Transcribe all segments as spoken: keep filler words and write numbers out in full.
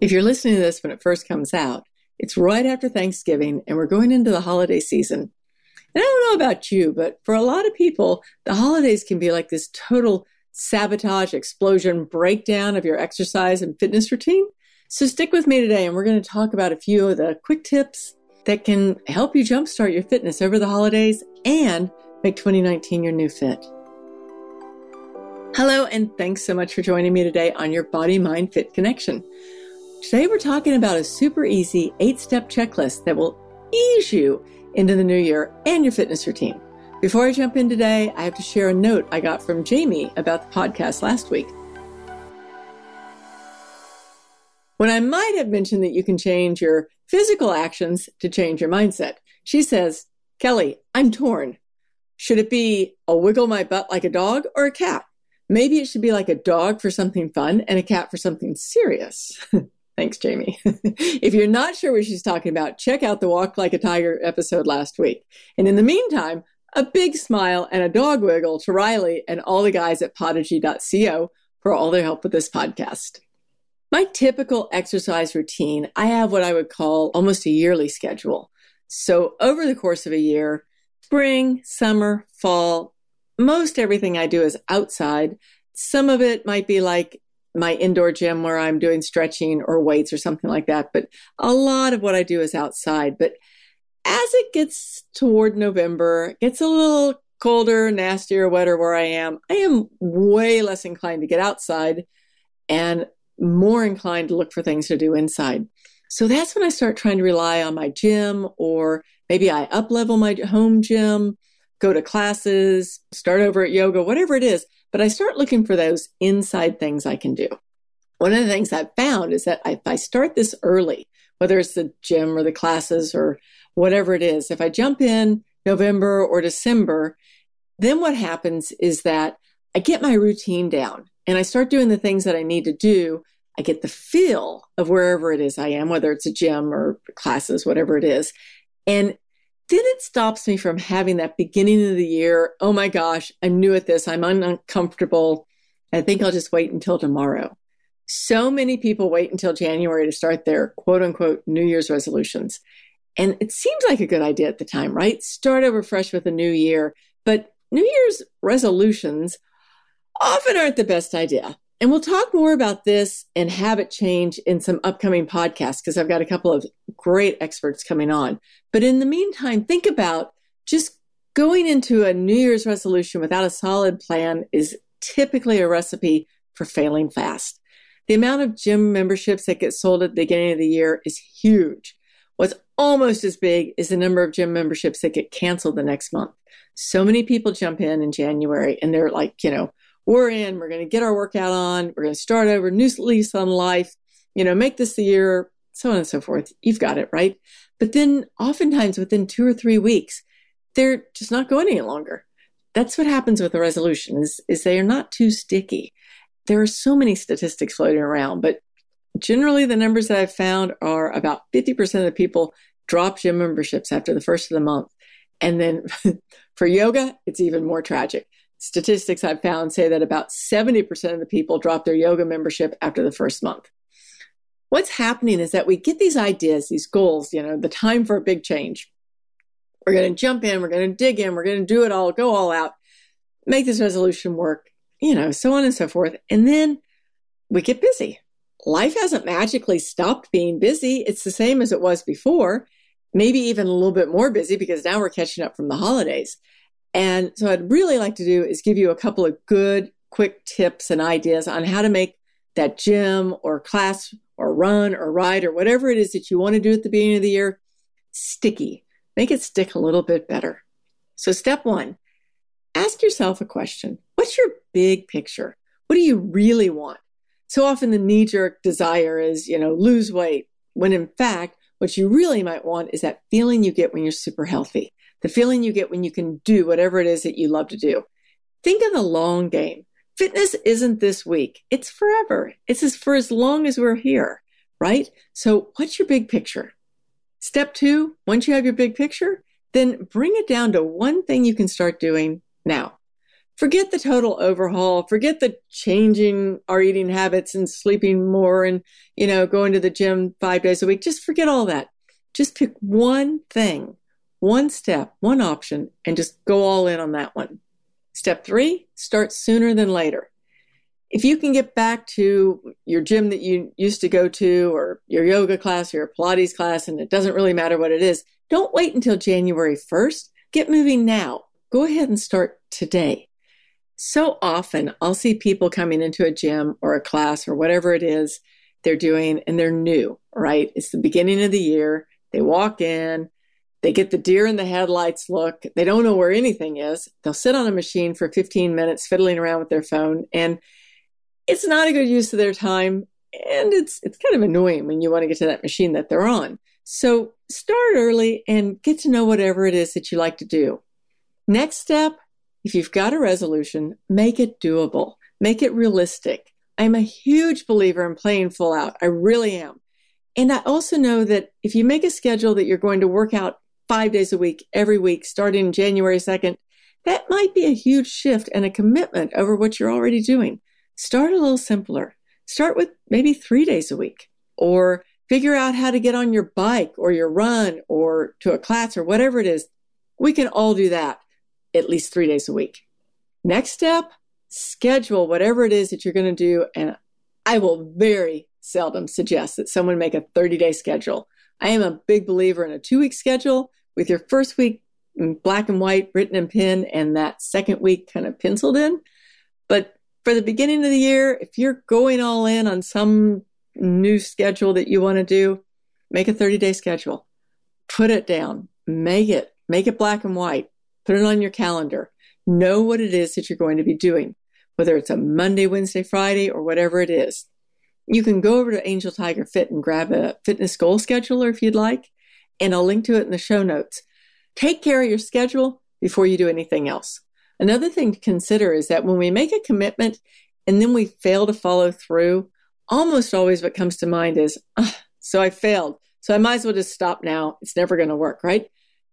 If you're listening to this when it first comes out, it's right after Thanksgiving and we're going into the holiday season. And I don't know about you, but for a lot of people, the holidays can be like this total sabotage, explosion, breakdown of your exercise and fitness routine. So stick with me today and we're going to talk about a few of the quick tips that can help you jumpstart your fitness over the holidays and make twenty nineteen your new fit. Hello, and thanks so much for joining me today on your Body Mind Fit Connection. Today we're talking about a super easy eight-step checklist that will ease you into the new year and your fitness routine. Before I jump in today, I have to share a note I got from Jamie about the podcast last week. When I might have mentioned that you can change your physical actions to change your mindset, she says, Kelly, I'm torn. Should it be a wiggle my butt like a dog or a cat? Maybe it should be like a dog for something fun and a cat for something serious. Thanks, Jamie. If you're not sure what she's talking about, check out the Walk Like a Tiger episode last week. And in the meantime, a big smile and a dog wiggle to Riley and all the guys at podigy dot co for all their help with this podcast. My typical exercise routine, I have what I would call almost a yearly schedule. So over the course of a year, spring, summer, fall, most everything I do is outside. Some of it might be like my indoor gym where I'm doing stretching or weights or something like that. But a lot of what I do is outside. But as it gets toward November, it gets a little colder, nastier, wetter where I am. I am way less inclined to get outside and more inclined to look for things to do inside. So that's when I start trying to rely on my gym, or maybe I up-level my home gym, go to classes, start over at yoga, whatever it is. But I start looking for those inside things I can do. One of the things I've found is that if I start this early, whether it's the gym or the classes or whatever it is, if I jump in November or December, then what happens is that I get my routine down and I start doing the things that I need to do. I get the feel of wherever it is I am, whether it's a gym or classes, whatever it is. And then it stops me from having that beginning of the year, oh my gosh, I'm new at this, I'm uncomfortable, I think I'll just wait until tomorrow. So many people wait until January to start their quote-unquote New Year's resolutions. And it seems like a good idea at the time, right? Start over fresh with a new year. But New Year's resolutions often aren't the best idea. And we'll talk more about this and habit change in some upcoming podcasts because I've got a couple of great experts coming on. But in the meantime, think about just going into a New Year's resolution without a solid plan is typically a recipe for failing fast. The amount of gym memberships that get sold at the beginning of the year is huge. What's almost as big is the number of gym memberships that get canceled the next month. So many people jump in in January and they're like, you know, we're in, we're going to get our workout on, we're going to start over, new lease on life, you know, make this the year, so on and so forth. You've got it, right? But then oftentimes within two or three weeks, they're just not going any longer. That's what happens with a resolution is, is they are not too sticky. There are so many statistics floating around, but generally the numbers that I've found are about fifty percent of the people drop gym memberships after the first of the month. And then for yoga, it's even more tragic. Statistics I've found say that about seventy percent of the people drop their yoga membership after the first month. What's happening is that we get these ideas, these goals, you know, the time for a big change. We're going to jump in, we're going to dig in, we're going to do it all, go all out, make this resolution work, you know, so on and so forth. And then we get busy. Life hasn't magically stopped being busy. It's the same as it was before, maybe even a little bit more busy because now we're catching up from the holidays. And so I'd really like to do is give you a couple of good, quick tips and ideas on how to make that gym or class or run or ride or whatever it is that you want to do at the beginning of the year, sticky. Make it stick a little bit better. So step one, ask yourself a question. What's your big picture? What do you really want? So often the knee-jerk desire is, you know, lose weight, when in fact, what you really might want is that feeling you get when you're super healthy, the feeling you get when you can do whatever it is that you love to do. Think of the long game. Fitness isn't this week. It's forever. It's as for as long as we're here, right? So what's your big picture? Step two, once you have your big picture, then bring it down to one thing you can start doing now. forget the total overhaul, forget the changing our eating habits and sleeping more and, you know, going to the gym five days a week. Just forget all that. Just pick one thing, one step, one option, and just go all in on that one. Step three, start sooner than later. If you can get back to your gym that you used to go to, or your yoga class, or your Pilates class, and it doesn't really matter what it is, don't wait until January first. Get moving now. Go ahead and start today. So often I'll see people coming into a gym or a class or whatever it is they're doing, and they're new, right? It's the beginning of the year. They walk in, they get the deer in the headlights look. They don't know where anything is. They'll sit on a machine for fifteen minutes fiddling around with their phone, and it's not a good use of their time, and it's it's kind of annoying when you want to get to that machine that they're on. So start early and get to know whatever it is that you like to do. Next step, if you've got a resolution, make it doable. Make it realistic. I'm a huge believer in playing full out. I really am. And I also know that if you make a schedule that you're going to work out five days a week, every week, starting January second, that might be a huge shift and a commitment over what you're already doing. Start a little simpler. Start with maybe three days a week, or figure out how to get on your bike or your run or to a class or whatever it is. We can all do that at least three days a week. Next step, schedule whatever it is that you're going to do. And I will very seldom suggest that someone make a thirty-day schedule. I am a big believer in a two-week schedule with your first week in black and white, written in pen, and that second week kind of penciled in. But for the beginning of the year, if you're going all in on some new schedule that you want to do, make a thirty-day schedule. Put it down. Make it. Make it black and white. Put it on your calendar. Know what it is that you're going to be doing, whether it's a Monday, Wednesday, Friday, or whatever it is. You can go over to Angel Tiger Fit and grab a fitness goal scheduler if you'd like, and I'll link to it in the show notes. Take care of your schedule before you do anything else. Another thing to consider is that when we make a commitment and then we fail to follow through, almost always what comes to mind is, oh, so I failed, so I might as well just stop now. It's never going to work, right?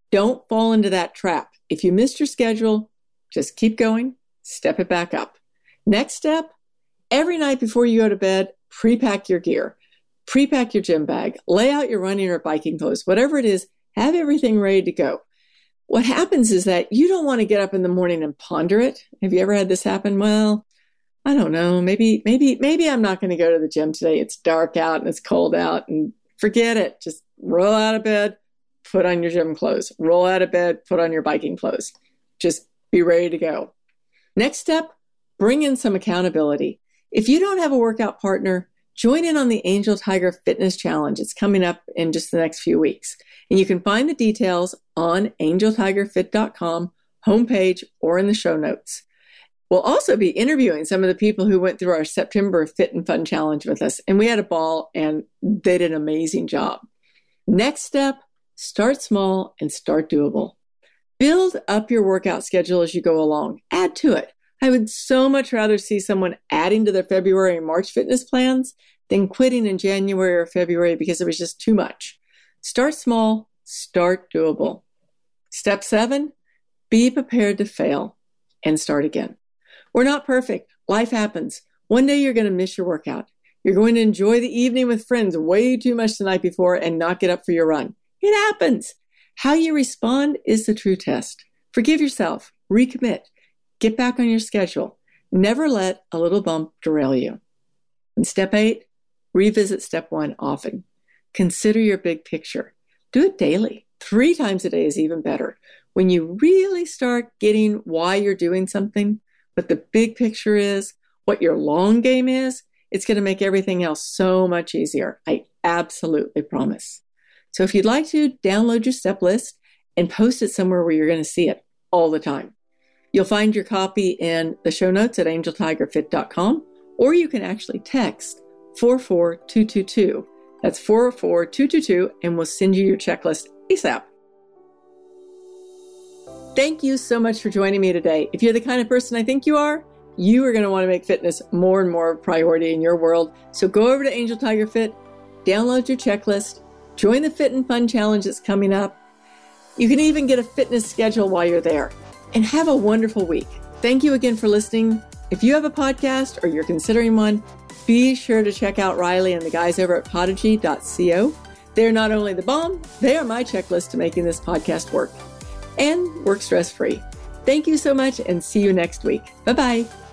Don't fall into that trap. If you missed your schedule, just keep going, step it back up. Next step, every night before you go to bed, pre-pack your gear, pre-pack your gym bag, lay out your running or biking clothes, whatever it is, have everything ready to go. What happens is that you don't want to get up in the morning and ponder it. Have you ever had this happen? Well, I don't know. Maybe, maybe, maybe I'm not going to go to the gym today. It's dark out and it's cold out, and forget it. Just roll out of bed, put on your gym clothes, roll out of bed, put on your biking clothes. Just be ready to go. Next step, bring in some accountability. If you don't have a workout partner, join in on the Angel Tiger Fitness Challenge. It's coming up in just the next few weeks. And you can find the details on angel tiger fit dot com homepage or in the show notes. We'll also be interviewing some of the people who went through our September Fit and Fun Challenge with us. And we had a ball, and they did an amazing job. Next step, start small and start doable. Build up your workout schedule as you go along. Add to it. I would so much rather see someone adding to their February and March fitness plans than quitting in January or February because it was just too much. Start small, start doable. Step seven, be prepared to fail and start again. We're not perfect. Life happens. One day you're going to miss your workout. You're going to enjoy the evening with friends way too much the night before and not get up for your run. It happens. How you respond is the true test. Forgive yourself. Recommit. Get back on your schedule. Never let a little bump derail you. And step eight, revisit step one often. Consider your big picture. Do it daily. Three times a day is even better. When you really start getting why you're doing something, what the big picture is, what your long game is, it's going to make everything else so much easier. I absolutely promise. So if you'd like to, download your step list and post it somewhere where you're going to see it all the time. You'll find your copy in the show notes at angel tiger fit dot com, or you can actually text four four two two two. That's four four two two two, and we'll send you your checklist ASAP. Thank you so much for joining me today. If you're the kind of person I think you are, you are going to want to make fitness more and more a priority in your world. So go over to Angel Tiger Fit, download your checklist, join the Fit and Fun Challenge that's coming up. You can even get a fitness schedule while you're there. And have a wonderful week. Thank you again for listening. If you have a podcast or you're considering one, be sure to check out Riley and the guys over at podigy dot co. They're not only the bomb, they are my checklist to making this podcast work and work stress-free. Thank you so much and see you next week. Bye-bye.